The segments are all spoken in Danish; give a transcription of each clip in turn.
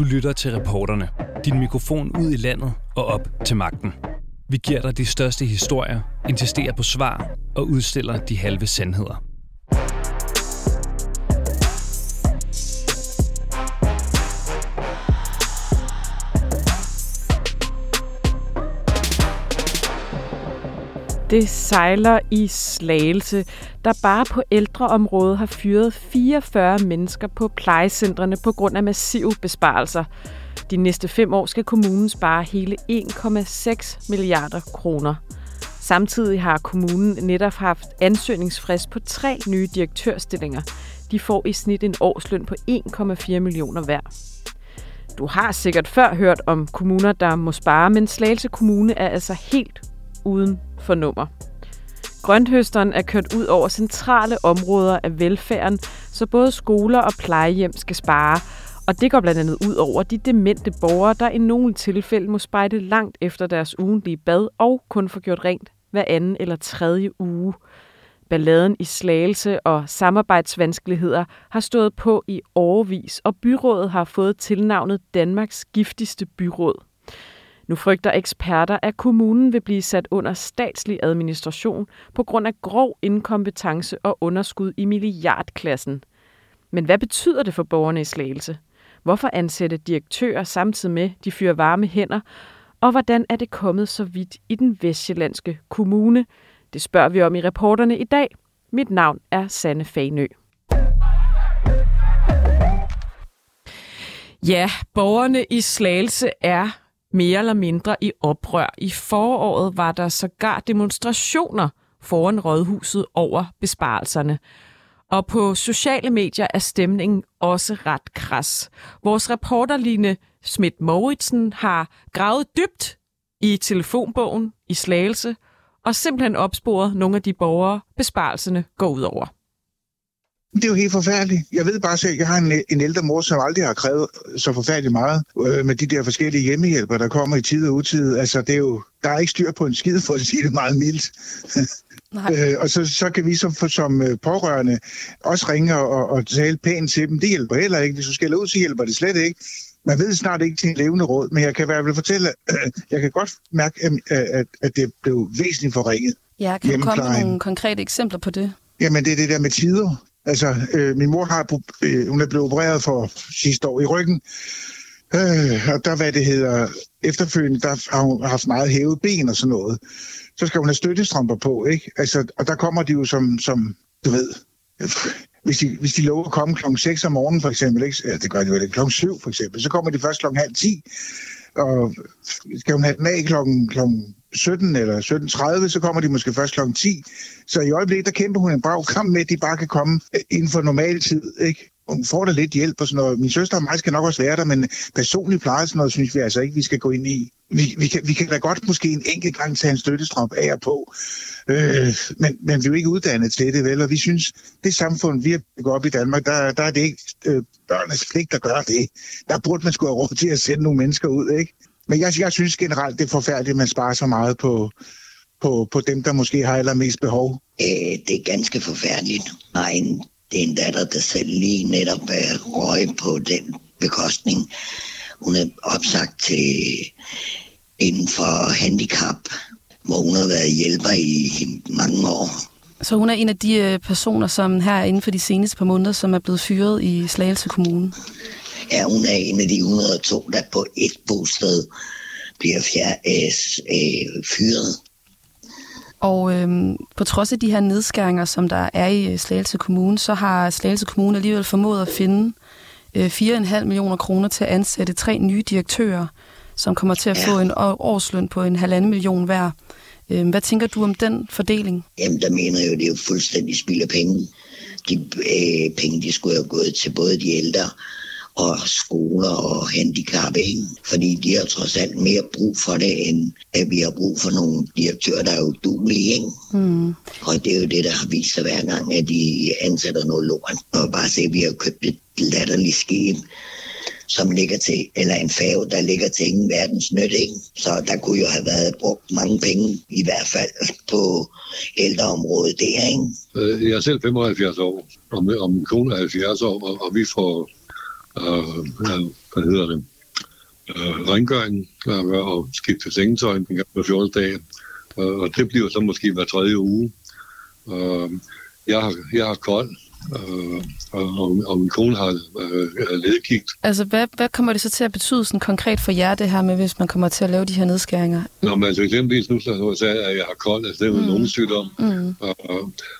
Du lytter til Reporterne. Din mikrofon ud i landet og op til magten. Vi giver dig de største historier, insisterer på svar og udstiller de halve sandheder. Det sejler i Slagelse, der bare på ældreområdet har fyret 44 mennesker på plejecentrene på grund af massive besparelser. De næste 5 år skal kommunen spare hele 1,6 milliarder kroner. Samtidig har kommunen netop haft ansøgningsfrist på 3 nye direktørstillinger. De får i snit en årsløn på 1,4 millioner hver. Du har sikkert før hørt om kommuner, der må spare, men Slagelse Kommune er altså helt uden for nummer. Grønthøsteren er kørt ud over centrale områder af velfærden, så både skoler og plejehjem skal spare, og det går blandt andet ud over de demente borgere, der i nogle tilfælde må spejde langt efter deres ugentlige bad og kun få gjort rent hver anden eller 3. uge. Balladen i Slagelse og samarbejdsvanskeligheder har stået på i årevis, og byrådet har fået tilnavnet Danmarks giftigste byråd. Nu frygter eksperter, at kommunen vil blive sat under statslig administration på grund af grov inkompetence og underskud i milliardklassen. Men hvad betyder det for borgerne i Slagelse? Hvorfor ansætte direktører samtidig med, de fyrer varme hænder? Og hvordan er det kommet så vidt i den vestsjællandske kommune? Det spørger vi om i Reporterne i dag. Mit navn er Sanne Fahnøe. Ja, borgerne i Slagelse er mere eller mindre i oprør. I foråret var der sågar demonstrationer foran rådhuset over besparelserne. Og på sociale medier er stemningen også ret kras. Vores reporter Line Schmidt-Moritzen har gravet dybt i telefonbogen i Slagelse og simpelthen opsporet nogle af de borgere, besparelserne går ud over. Det er jo helt forfærdeligt. Jeg ved bare selv, at jeg har en ældre mor, som aldrig har krævet så forfærdeligt meget med de der forskellige hjemmehjælpere, der kommer i tid og utid. Altså, det er jo, der er ikke styr på en skid, for at sige det meget mildt. Nej. Og så kan vi som pårørende også ringe og tale pænt til dem. Det hjælper heller ikke. Hvis du skælder ud, så hjælper det slet ikke. Man ved snart ikke til en levende råd, men jeg kan i hvert fald fortælle, jeg kan godt mærke, at det blev væsentligt forringet. Ja, kan du komme med nogle konkrete eksempler på det? Jamen, det er det der med tider. Altså, min mor hun er blevet opereret for sidste år i ryggen, og der, efterfølgende, der har hun haft meget hævet ben og sådan noget. Så skal hun have støttestrømper på, ikke? Altså, og der kommer de jo som du ved, hvis de lover at komme klokken 6 om morgenen for eksempel, ikke? Ja, det gør de vel ikke, klokken 7 for eksempel, så kommer de først klokken 9:30, og skal hun have den af klokken 17 eller 17:30, så kommer de måske først klokken 10. Så i øjeblikket, der kæmper hun en brav kamp med, at de bare kan komme inden for normal tid, ikke? Hun får da lidt hjælp og sådan noget. Min søster og mig skal nok også være der, men personlig pleje sådan noget, synes vi altså ikke, vi skal gå ind i. Vi kan da godt måske en enkelt gang tage en støttestrømpe af og på, men vi er jo ikke uddannet til det, vel? Og vi synes, det samfund, vi har bygget op i Danmark, der er det ikke børnenes pligt, der gør det. Der burde man sgu have råd til at sende nogle mennesker ud, ikke? Men jeg synes generelt, det er forfærdeligt, at man sparer så meget på dem, der måske har allermest behov. Det er ganske forfærdeligt. Nej, det er en datter, der selv lige netop røg på den bekostning. Hun er opsagt til inden for handicap, hvor hun har været hjælper i mange år. Så hun er en af de personer, som her inden for de seneste par måneder, som er blevet fyret i Slagelse Kommune? Ja, hun er en af de 102, der på et bosted bliver fyret. Og på trods af de her nedskæringer, som der er i Slagelse Kommune, så har Slagelse Kommune alligevel formået at finde 4,5 millioner kroner til at ansætte 3 nye direktører, som kommer til at få en årsløn på 1,5 million hver. Hvad tænker du om den fordeling? Jamen, der mener jeg jo, det er jo fuldstændig spild af penge. De penge, de skulle have gået til både de ældre og skoler og handicap, ikke? Fordi de har trods alt mere brug for det, end at vi har brug for nogle direktører, der er uduelige, ikke? Mm. Og det er jo det, der har vist sig hver gang, at de ansætter noget lort. Og bare se, at vi har købt et latterligt skib, som ligger til, eller en færge, der ligger til ingen verdens nytte, ikke? Så der kunne jo have været brugt mange penge, i hvert fald på ældreområdet der, ikke? Jeg er selv 75 år, og min kone er 70 år, og vi får rengøring og skifte sengetøj en gang på 14 dage. Og det bliver så måske hver tredje uge. Jeg har kold, og min kone har ledegigt. Altså, hvad kommer det så til at betyde sådan konkret for jer, det her med, hvis man kommer til at lave de her nedskæringer? Nå, men altså eksempelvis nu, så sagde jeg, at jeg har kold, altså det er jo en lungesygdom,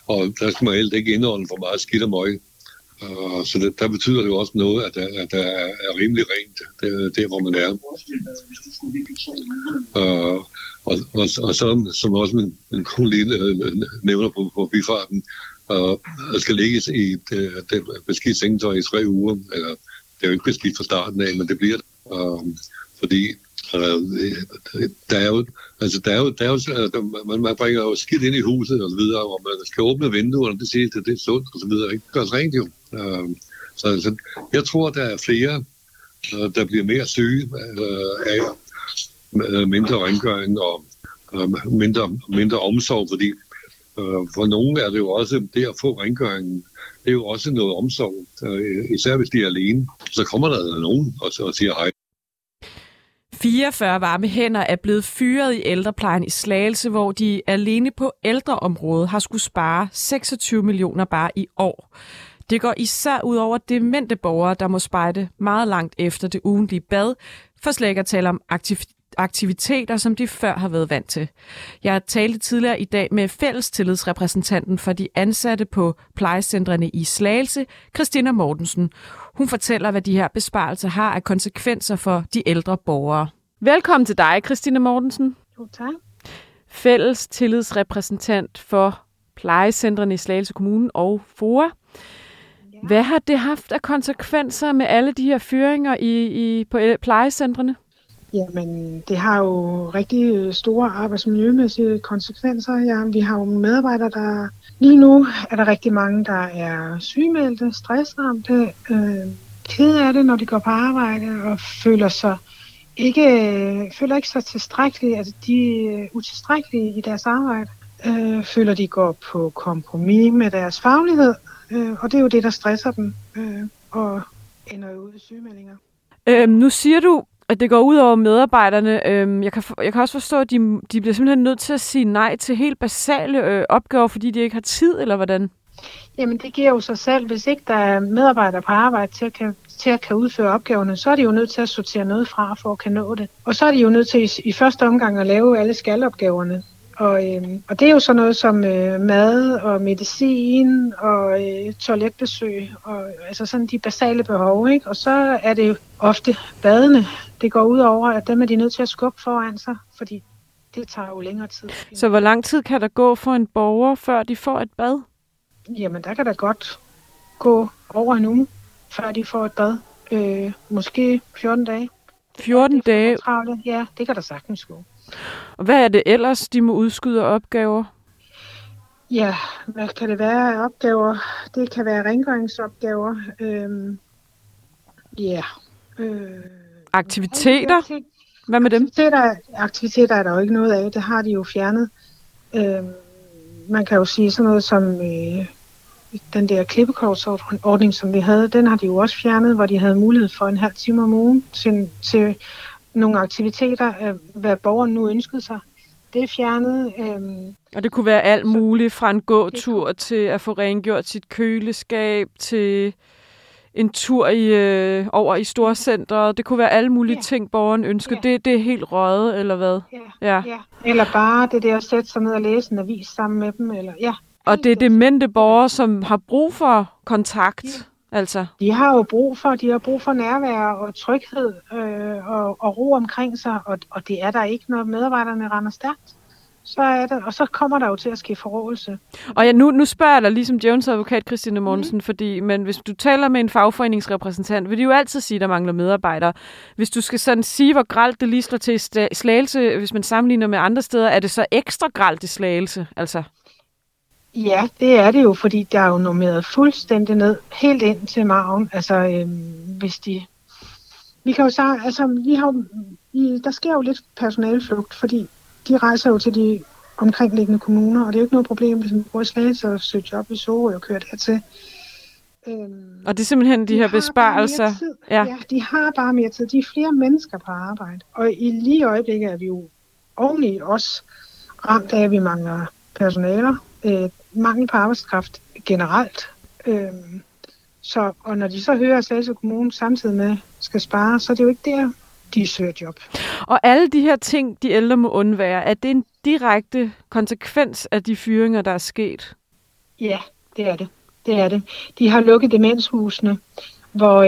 og der skal man helt ikke indholde for meget skidt og møg. Så der betyder det jo også noget, at der er rimelig rent, der hvor man er. Og så, som også min kone lige nævner på bifarten, skal ligges i det beskidt sengetøj i 3 uger. Eller, det er jo ikke beskidt fra starten af, men det bliver det. Fordi der er jo... Altså, man bringer jo skidt ind i huset og så videre, og man skal åbne vinduerne, det siger, at det er sundt og så videre. Ikke gøres rent jo. Så jeg tror, der er flere, der bliver mere syge af mindre rengøring og mindre omsorg, fordi for nogen er det jo også det at få rengøringen, det er jo også noget omsorg. Især hvis de er alene, så kommer der nogen og siger hej. 44 varme hænder er blevet fyret i ældreplejen i Slagelse, hvor de alene på ældreområdet har skulle spare 26 millioner bare i år. Det går især ud over demente borgere, der må spejde meget langt efter det ugentlige bad, for slet ikke at tale om aktiviteter, som de før har været vant til. Jeg talte tidligere i dag med fællestillidsrepræsentanten for de ansatte på plejecentrene i Slagelse, Christina Mortensen. Hun fortæller, hvad de her besparelser har af konsekvenser for de ældre borgere. Velkommen til dig, Christina Mortensen. Jo, tak. Fællestillidsrepræsentant for plejecentrene i Slagelse Kommune og FOA. Ja. Hvad har det haft af konsekvenser med alle de her fyringer på plejecentrene? Jamen, det har jo rigtig store arbejdsmiljømæssige konsekvenser. Ja, vi har jo medarbejdere, der... Lige nu er der rigtig mange, der er sygemeldte, stressramte, kede af det, når de går på arbejde, og føler ikke sig tilstrækkelige. Altså, de er utilstrækkelige i deres arbejde. Føler, de går på kompromis med deres faglighed, og det er jo det, der stresser dem, og ender jo ud i sygemeldinger. Nu siger du... at det går ud over medarbejderne. Jeg kan også forstå, at de bliver simpelthen nødt til at sige nej til helt basale opgaver, fordi de ikke har tid, eller hvordan? Jamen, det giver jo sig selv. Hvis ikke der er medarbejdere på arbejde til at kan udføre opgaverne, så er de jo nødt til at sortere noget fra, for at kan nå det. Og så er de jo nødt til i første omgang at lave alle skalopgaverne. Og det er jo sådan noget som mad og medicin og toiletbesøg, og altså sådan de basale behov, ikke? Og så er det jo ofte badene, det går ud over, at dem er de nødt til at skubbe foran sig, fordi det tager jo længere tid. Så hvor lang tid kan der gå for en borger, før de får et bad? Jamen, der kan der godt gå over en uge, før de får et bad. Måske 14 dage. 14 dage? Ja, det kan der sagtens gå. Og hvad er det ellers, de må udskyde opgaver? Ja, hvad kan det være af opgaver? Det kan være rengøringsopgaver. Aktiviteter? Hvad med dem? Aktiviteter er der jo ikke noget af. Det har de jo fjernet. Man kan jo sige sådan noget som den der klippekortsordning, som vi havde. Den har de jo også fjernet, hvor de havde mulighed for en halv time om ugen til nogle aktiviteter, hvad borgeren nu ønskede sig. Det er fjernet. Og det kunne være alt muligt, fra en gåtur til at få rengjort sit køleskab, til en tur over i storcentret. Det kunne være alle mulige ting, borgeren ønskede. Ja. Det er helt røget, eller hvad? Ja. Eller bare det der at sætte sig ned og læse en avis sammen med dem. Eller, ja. Og det er demente borgere, som har brug for kontakt. Ja. Altså. De har brug for nærvær og tryghed og ro omkring sig, og det er der ikke, når medarbejderne render stærkt. Så er det, og så kommer der jo til at ske forrådelse. Og ja, nu spørger jeg dig ligesom Jones advokat Christine Mortensen, men hvis du taler med en fagforeningsrepræsentant, vil de jo altid sige, at der mangler medarbejdere. Hvis du skal sådan sige, hvor gralt det lige slår til Slagelse, hvis man sammenligner med andre steder, er det så ekstra gralt i Slagelse, altså? Ja, det er det jo, fordi der er jo normeret fuldstændig ned, helt ind til maven. Altså, hvis de... Vi kan jo sige, altså, der sker jo lidt personaleflugt, fordi de rejser jo til de omkringliggende kommuner, og det er jo ikke noget problem, hvis man bruger Slagelse og søger job i Sorø og kører dertil. Og det er simpelthen de her besparelser? Ja, de har bare mere tid. De er flere mennesker på arbejde. Og i lige øjeblikket er vi jo oveni også ramt af, at vi mangler personaler. Mangel på arbejdskraft generelt. Og når de så hører, at Slagelse Kommune samtidig med skal spare, så er det jo ikke der, de søger job. Og alle de her ting, de ældre må undvære, er det en direkte konsekvens af de fyringer, der er sket? Ja, det er det. De har lukket demenshusene, hvor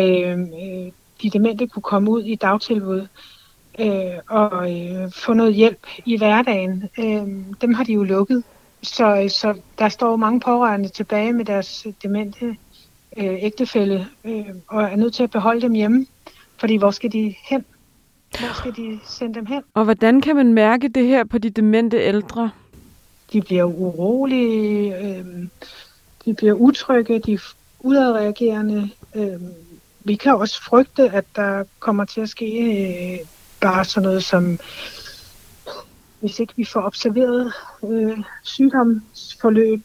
de demente kunne komme ud i dagtilbud og få noget hjælp i hverdagen. Dem har de jo lukket. Så der står mange pårørende tilbage med deres demente ægtefælle og er nødt til at beholde dem hjemme. Fordi hvor skal de hen? Hvor skal de sende dem hen? Og hvordan kan man mærke det her på de demente ældre? De bliver urolige, de bliver utrygge, de er udadreagerende. Vi kan også frygte, at der kommer til at ske bare sådan noget som, hvis ikke vi får observeret sygdomsforløb.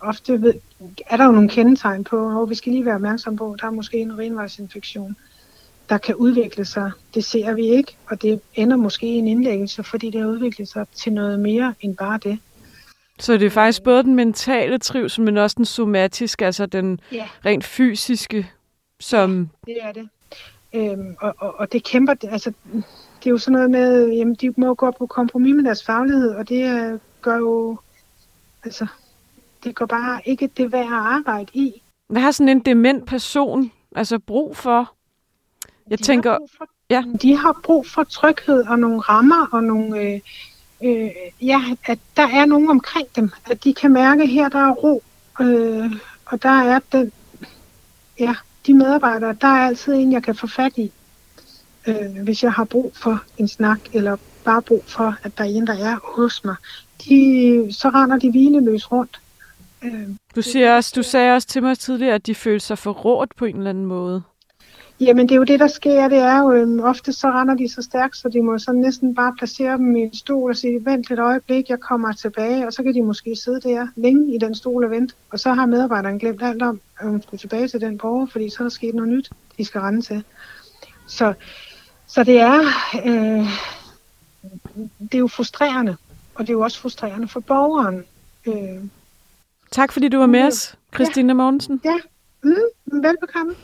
Ofte er der jo nogle kendetegn på, og vi skal lige være opmærksom på, at der er måske en urinvejsinfektion, der kan udvikle sig. Det ser vi ikke, og det ender måske i en indlæggelse, fordi det har udviklet sig til noget mere end bare det. Så det er faktisk både den mentale trivsel, men også den somatiske, altså den rent fysiske, som... Ja, det er det. Og det kæmper... Altså, det er jo sådan noget med, jamen de må gå på kompromis med deres faglighed, og det gør jo... Altså, det går bare ikke det værd at arbejde i. Hvad har sådan en dement person altså brug for? De har brug for tryghed og nogle rammer og nogle... at der er nogen omkring dem, at de kan mærke, at her der er ro, og der er den, de medarbejdere, der er altid en, jeg kan få fat i, hvis jeg har brug for en snak, eller bare brug for, at der er en, der er hos mig. Så render de hvileløs rundt. Du sagde også til mig tidligere, at de følte sig forrådt på en eller anden måde. Jamen, det er jo det, der sker. Det er jo, ofte så render de så stærkt, så de må så næsten bare placere dem i en stol og sige, vent et øjeblik, jeg kommer tilbage. Og så kan de måske sidde der længe i den stol og vente. Og så har medarbejderen glemt alt om, at hun skulle tilbage til den borger, fordi så er der sket noget nyt, de skal rende til. Så det er jo frustrerende, og det er jo også frustrerende for borgeren. Tak fordi du var med os, Christina Mortensen. Ja, velbekomme.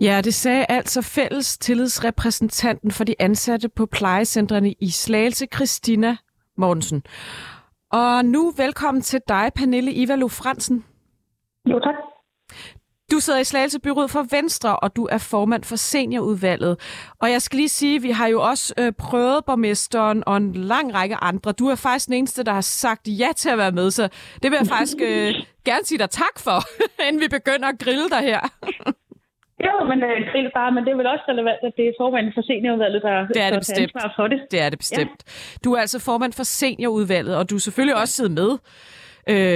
Ja, det sagde altså fælles tillidsrepræsentanten for de ansatte på plejecentrene i Slagelse, Christina Mortensen. Og nu velkommen til dig, Pernille Ivalo Frandsen. Jo, tak. Du sidder i Slagelse Byråd for Venstre, og du er formand for seniorudvalget. Og jeg skal lige sige, at vi har jo også prøvet borgmesteren og en lang række andre. Du er faktisk den eneste, der har sagt ja til at være med, så det vil jeg faktisk gerne sige dig tak for, inden vi begynder at grille dig her. Jo, men det er vel også relevant, at det er formanden for seniorudvalget, der tager ansvar for det. Det er det bestemt. Ja. Du er altså formand for seniorudvalget, og du er selvfølgelig også siddet med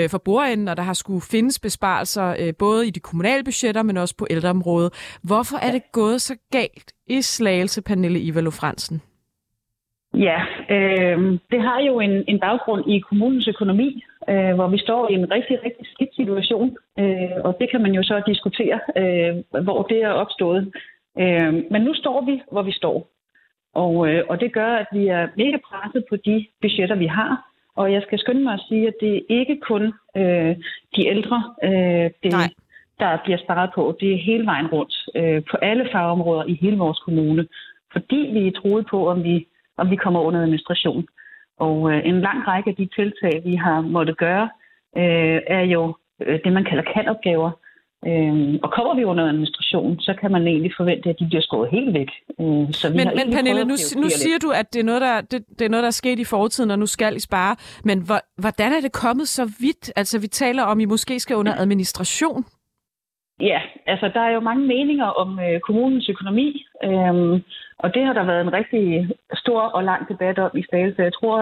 for bordenden, og der har skulle findes besparelser både i de kommunale budgetter, men også på ældreområdet. Hvorfor er det gået så galt i Slagelse, Pernille Ivalo Frandsen? Ja, det har jo en baggrund i kommunens økonomi, hvor vi står i en rigtig, rigtig skidt situation, og det kan man jo så diskutere, hvor det er opstået. Men nu står vi, hvor vi står, og det gør, at vi er mega presset på de budgetter, vi har, og jeg skal skynde mig at sige, at det er ikke kun de ældre, der bliver sparet på, det er hele vejen rundt, på alle fagområder i hele vores kommune, fordi vi troede på, om vi kommer under administration. Og en lang række af de tiltag, vi har måttet gøre, er jo det, man kalder kan-opgaver. Og kommer vi under administration, så kan man egentlig forvente, at de bliver skåret helt væk. Men Pernille, nu siger du, at det er noget, der er sket i fortiden, og nu skal I spare. Men hvordan er det kommet så vidt? Altså, vi taler om, I måske skal under administration. Ja, altså der er jo mange meninger om kommunens økonomi, og det har der været en rigtig stor og lang debat om i Slagelse. Jeg tror,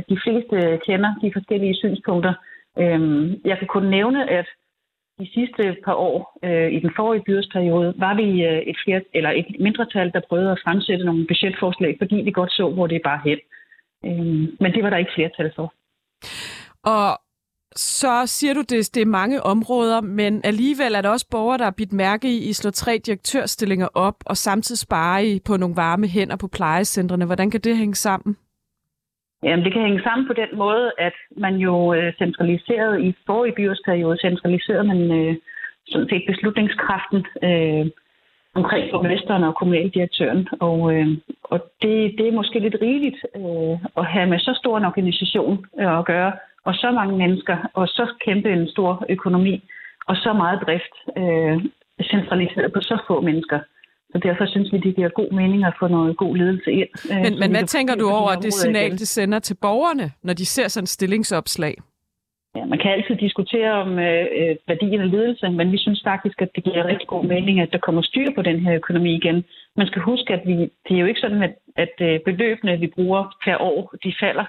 at de fleste kender de forskellige synspunkter. Jeg kan kun nævne, at de sidste par år i den forrige byrådsperiode var vi et mindretal, der prøvede at fremsætte nogle budgetforslag, fordi vi godt så, hvor det bare hen. Men det var der ikke flertal for. Og så siger du, det er mange områder, men alligevel er der også borgere, der har bidt mærke i slå 3 direktørstillinger op, og samtidig spare I på nogle varme hænder på plejecentrene. Hvordan kan det hænge sammen? Jamen, det kan hænge sammen på den måde, at man jo centraliserede i forrige byrådsperiode, centraliserede man sådan set beslutningskraften omkring borgmesteren og kommunaldirektøren. Og det er måske lidt rigeligt at have med så stor en organisation at gøre, og så mange mennesker, og så kæmpe en stor økonomi, og så meget drift centraliseret på så få mennesker. Så derfor synes vi, det giver god mening at få noget god ledelse ind. Men hvad tænker du over det signal, det sender til borgerne, når de ser sådan et stillingsopslag? Ja, man kan altid diskutere om værdien af ledelse, men vi synes faktisk, at det giver rigtig god mening, at der kommer styr på den her økonomi igen. Man skal huske, at det er jo ikke sådan, at beløbene, vi bruger per år, de falder.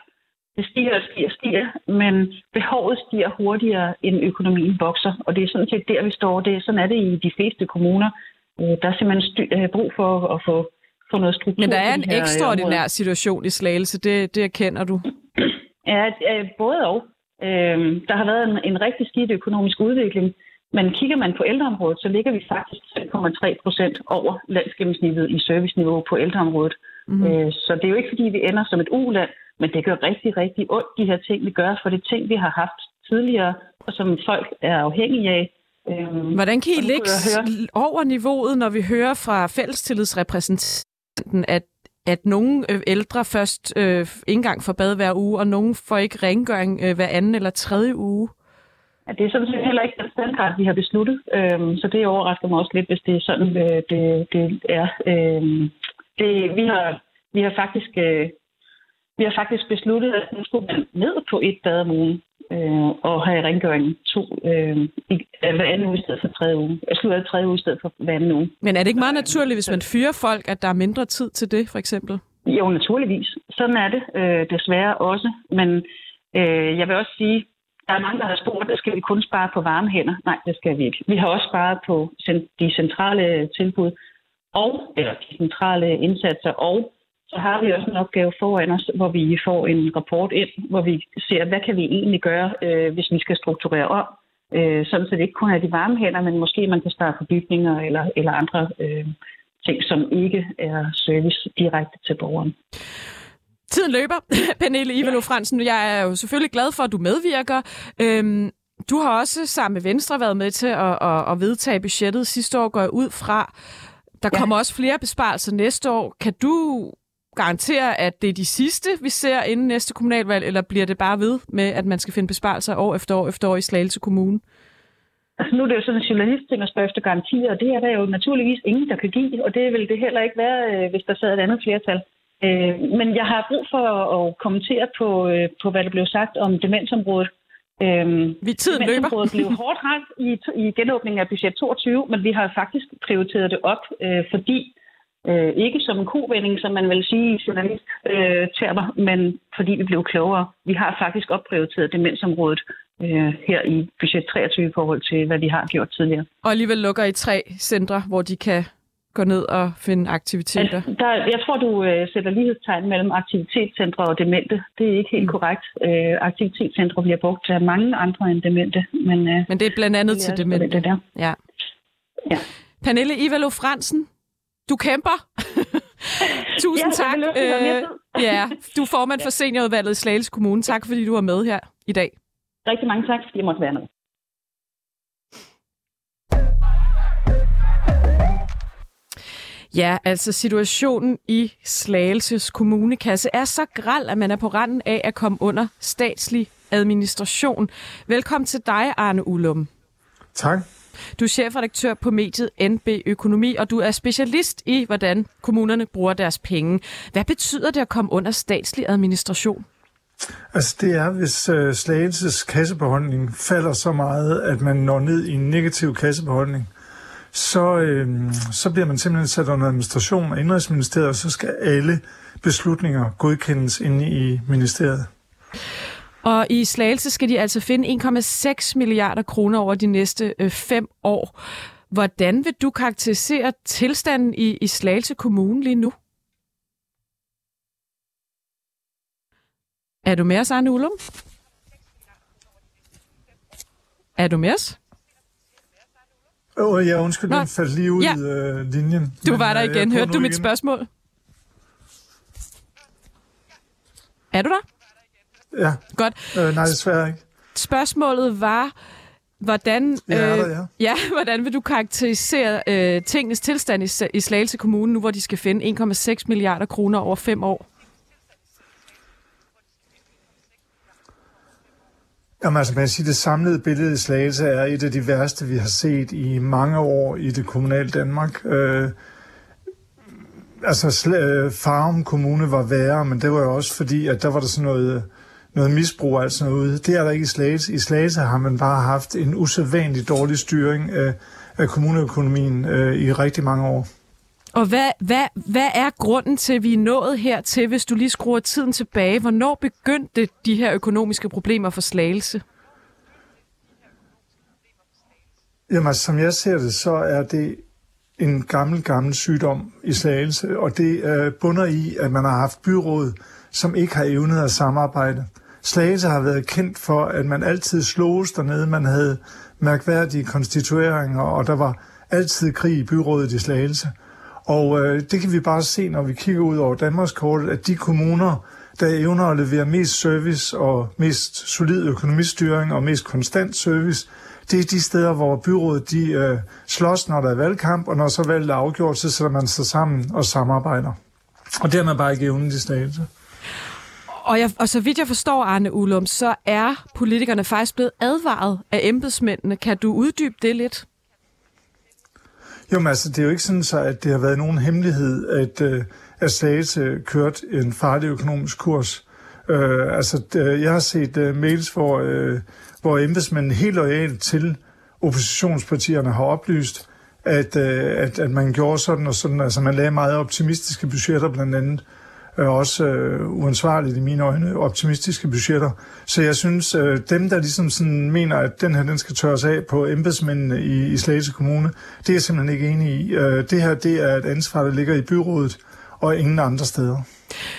Det stiger og stiger, men behovet stiger hurtigere, end økonomien vokser. Og det er sådan set der, vi står. Sådan er det i de fleste kommuner. Der er simpelthen brug for at få noget struktur. Men der er en ekstraordinær områder. Situation i Slagelse, det erkender du? Ja, både og. Der har været en rigtig skidt økonomisk udvikling, men kigger man på ældreområdet, så ligger vi faktisk 5,3% over landsgennemsnittet i serviceniveau på ældreområdet. Mm-hmm. Så det er jo ikke, fordi vi ender som et uland, men det gør rigtig, rigtig ondt, de her ting, vi gør, for det ting, vi har haft tidligere, og som folk er afhængige af. Hvordan kan I ligge over niveauet, når vi hører fra fællestillidsrepræsentanten, at nogle ældre først ikke engang får bad hver uge, og nogle får ikke rengøring hver anden eller tredje uge? Ja, det er sådan set heller ikke den standard, vi har besluttet, så det overrasker mig også lidt, hvis det er sådan, det er. Vi har faktisk besluttet, at nu skulle man ned på et bad om ugen og have rengøringen 2 hver anden uge i stedet for 3 uge. Jeg skulle have 3 uge i stedet for hver anden uge. Men er det ikke meget naturligt, hvis man fyrer folk, at der er mindre tid til det, for eksempel? Jo, naturligvis. Sådan er det desværre også. Men jeg vil også sige, der er mange, der har spurgt, at skal vi kun spare på varme hænder? Nej, det skal vi ikke. Vi har også sparet på de centrale tilbud eller de centrale indsatser, og så har vi også en opgave foran os, hvor vi får en rapport ind, hvor vi ser, hvad kan vi egentlig gøre, hvis vi skal strukturere om, sådan så det ikke kun er de varme hænder, men måske man kan starte på bygninger eller andre ting, som ikke er service direkte til borgeren. Tiden løber, Pernille Ivalo Frandsen. Jeg er jo selvfølgelig glad for, at du medvirker. Du har også sammen med Venstre været med til at vedtage budgettet sidste år, går jeg ud fra. Der kommer også flere besparelser næste år. Kan du garantere, at det er de sidste, vi ser inden næste kommunalvalg, eller bliver det bare ved med, at man skal finde besparelser år efter år efter år i Slagelse Kommune? Altså, nu er det jo sådan en journalist-ting at spørge efter garantier, og det er der jo naturligvis ingen, der kan give, og det vil det heller ikke være, hvis der sad et andet flertal. Men jeg har brug for at kommentere på hvad der blev sagt om demensområdet. Tiden løber. Blev hårdt ramt i genåbningen af budget 22, men vi har faktisk prioriteret det op, fordi ikke som en kovending, som man vil sige i journalisttermer, men fordi vi blev klogere. Vi har faktisk opprioriteret demensområdet her i budget 23 i forhold til, hvad vi har gjort tidligere. Og alligevel lukker I 3 centre, hvor de kan gå ned og finde aktiviteter? Jeg tror, du sætter lighedstegn mellem aktivitetscentre og demente. Det er ikke helt korrekt. Aktivitetscentre bliver brugt til mange andre end demente. Men det er blandt andet til demente. Det der. Ja. Pernille Ivalo Frandsen, du kæmper. Tusind tak. Du er formand for seniorudvalget i Slagelse Kommune. Tak, fordi du var med her i dag. Rigtig mange tak, fordi jeg måtte være med. Ja, altså situationen i Slagelses kommunekasse er så grel, at man er på randen af at komme under statslig administration. Velkommen til dig, Arne Ullum. Tak. Du er chefredaktør på mediet NB Økonomi, og du er specialist i, hvordan kommunerne bruger deres penge. Hvad betyder det at komme under statslig administration? Altså det er, hvis Slagelses kassebeholdning falder så meget, at man når ned i en negativ kassebeholdning, så bliver man simpelthen sat under administration af Indenrigsministeriet, og så skal alle beslutninger godkendes inde i ministeriet. Og i Slagelse skal de altså finde 1,6 milliarder kroner over de næste 5 år. Hvordan vil du karakterisere tilstanden i Slagelse Kommune lige nu? Er du med os, Arne Ullum? Er du med os? Ja, undskyld, den faldt lige ud linjen. Du var der igen. Hørte du mit spørgsmål? Er du der? Ja. Godt. Nej, desværre ikke. Spørgsmålet var, hvordan, hvordan vil du karakterisere tingenes tilstand i Slagelse Kommune, nu hvor de skal finde 1,6 milliarder kroner over 5 år? Jamen altså, man kan sige, det samlede billede i Slagelse er et af de værste, vi har set i mange år i det kommunale Danmark. Farum Kommune var værre, men det var jo også fordi, at der var der sådan noget misbrug og alt sådan noget. Det er der ikke i Slagelse. I Slagelse har man bare haft en usædvanlig dårlig styring af kommuneøkonomien i rigtig mange år. Og hvad er grunden til, at vi er nået hertil, hvis du lige skruer tiden tilbage? Hvornår begyndte de her økonomiske problemer for Slagelse? Jamen, som jeg ser det, så er det en gammel sygdom i Slagelse, og det bunder i, at man har haft byråd, som ikke har evnet at samarbejde. Slagelse har været kendt for, at man altid sloges dernede, man havde mærkværdige konstitueringer, og der var altid krig i byrådet i Slagelse. Og det kan vi bare se, når vi kigger ud over Danmarkskortet, at de kommuner, der evner at levere mest service og mest solid økonomistyring og mest konstant service, det er de steder, hvor byrådet slås, når der er valgkamp, og når så valget er afgjort, så sætter man sig sammen og samarbejder. Og det har man bare ikke evnet i Slagelse. Og så vidt jeg forstår, Arne Ullum, så er politikerne faktisk blevet advaret af embedsmændene. Kan du uddybe det lidt? Jamen altså, det er jo ikke sådan så, at det har været nogen hemmelighed, at Slagelse kørte en farlig økonomisk kurs. Jeg har set mails, hvor embedsmændene helt lojalt til oppositionspartierne har oplyst, at man gjorde sådan og sådan. Altså, man lagde meget optimistiske budgetter blandt andet, også uansvarligt i mine øjne, optimistiske budgetter. Så jeg synes, dem, der ligesom sådan mener, at den her, den skal tørres af på embedsmændene i Slagelse Kommune, det er jeg simpelthen ikke enig i. Det her, det er et ansvar, der ligger i byrådet og ingen andre steder.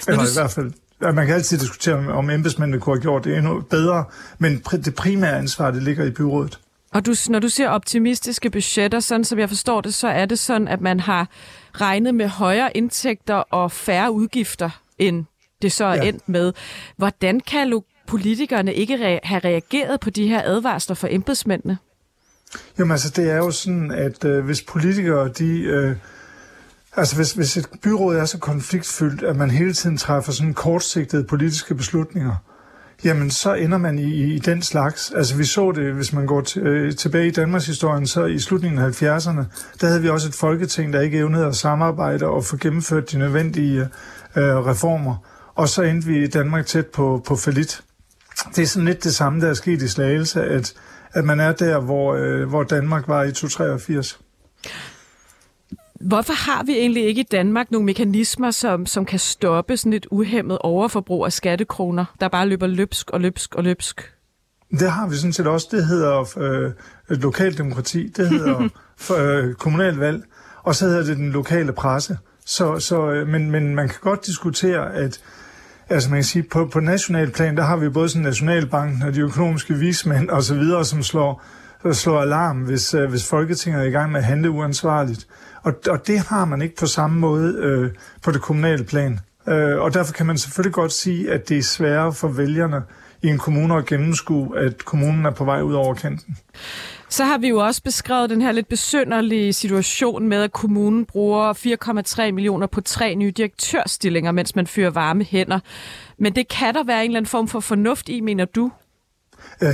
Eller i hvert fald, man kan altid diskutere, om embedsmændene kunne have gjort det endnu bedre, men det primære ansvar, det ligger i byrådet. Og når du siger optimistiske budgetter, sådan som jeg forstår det, så er det sådan, at man har regnet med højere indtægter og færre udgifter, end det så er endt med. Hvordan kan politikerne ikke have reageret på de her advarsler fra embedsmændene? Jamen altså, det er jo sådan, at hvis politikere, hvis et byråd er så konfliktfyldt, at man hele tiden træffer sådan kortsigtede politiske beslutninger, jamen så ender man i den slags. Altså vi så det, hvis man går tilbage i Danmarkshistorien, så i slutningen af 70'erne, der havde vi også et folketing, der ikke evnede at samarbejde og få gennemført de nødvendige reformer. Og så endte vi i Danmark tæt på fallit. Det er sådan lidt det samme, der er sket i Slagelse, at man er der, hvor Danmark var i 1983. Hvorfor har vi egentlig ikke i Danmark nogle mekanismer, som kan stoppe sådan et uhæmmet overforbrug af skattekroner, der bare løber løbsk? Det har vi sådan set også. Det hedder lokaldemokrati, det hedder kommunalvalg, og så hedder det den lokale presse. Men man kan godt diskutere, at altså man kan sige, på national plan, der har vi både sådan Nationalbanken og de økonomiske vismænd osv., som slår alarm, hvis Folketinget er i gang med at handle uansvarligt. Og det har man ikke på samme måde på det kommunale plan. Og derfor kan man selvfølgelig godt sige, at det er sværere for vælgerne i en kommune at gennemskue, at kommunen er på vej ud over kanten. Så har vi jo også beskrevet den her lidt besynderlige situation med, at kommunen bruger 4,3 millioner på 3 nye direktørstillinger, mens man fyrer varme hænder. Men det kan der være en eller anden form for fornuft i, mener du?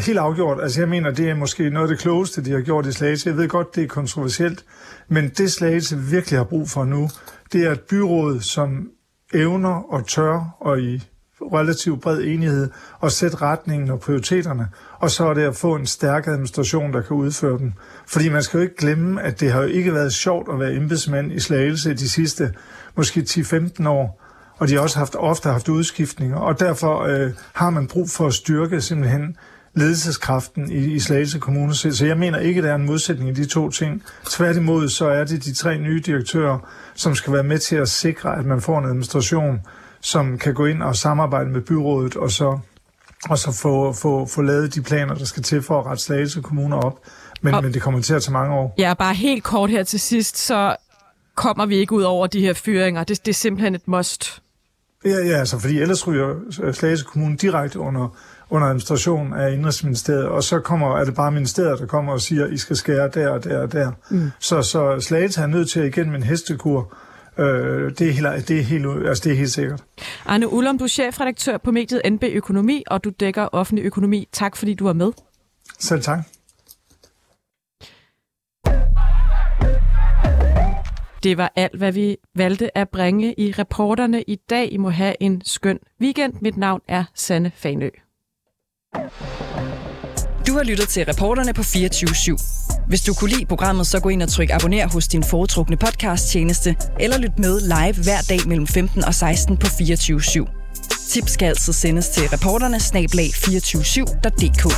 Helt afgjort. Altså jeg mener, det er måske noget af det klogeste, de har gjort i Slagelse. Jeg ved godt, det er kontroversielt, men det Slagelse virkelig har brug for nu, det er et byråd, som evner og tør og i relativt bred enighed at sætte retningen og prioriteterne, og så er det at få en stærk administration, der kan udføre dem. Fordi man skal jo ikke glemme, at det har jo ikke været sjovt at være embedsmand i Slagelse de sidste måske 10-15 år. Og de har også ofte haft udskiftninger, og derfor har man brug for at styrke simpelthen ledelseskraften i Slagelse Kommune. Så jeg mener ikke, at der er en modsætning i de to ting. Tværtimod så er det de 3 nye direktører, som skal være med til at sikre, at man får en administration, som kan gå ind og samarbejde med byrådet og så og så få lavet de planer, der skal til for at rette Slagelse Kommune op. Men det kommer til at tage mange år. Ja, bare helt kort her til sidst, så kommer vi ikke ud over de her fyringer. Det er simpelthen et must. Ja, altså, fordi ellers ryger Slagelse Kommune direkte under administration af Indenrigsministeriet, og så er det bare ministeriet, der kommer og siger, I skal skære der og der og der. Mm. Så Slagelse er nødt til at igennem en hestekur. Det er helt sikkert. Arne Ullum, du er chefredaktør på mediet NB Økonomi, og du dækker offentlig økonomi. Tak, fordi du var med. Selv tak. Det var alt, hvad vi valgte at bringe i Reporterne i dag. I må have en skøn weekend. Mit navn er Sanne Fahnøe. Du har lyttet til Reporterne på 24/7. Hvis du kunne lide programmet, så gå ind og tryk abonner hos din foretrukne podcasttjeneste, eller lyt med live hver dag mellem 15 og 16 på 24/7. Tips skal altså sendes til reporterne@247.dk.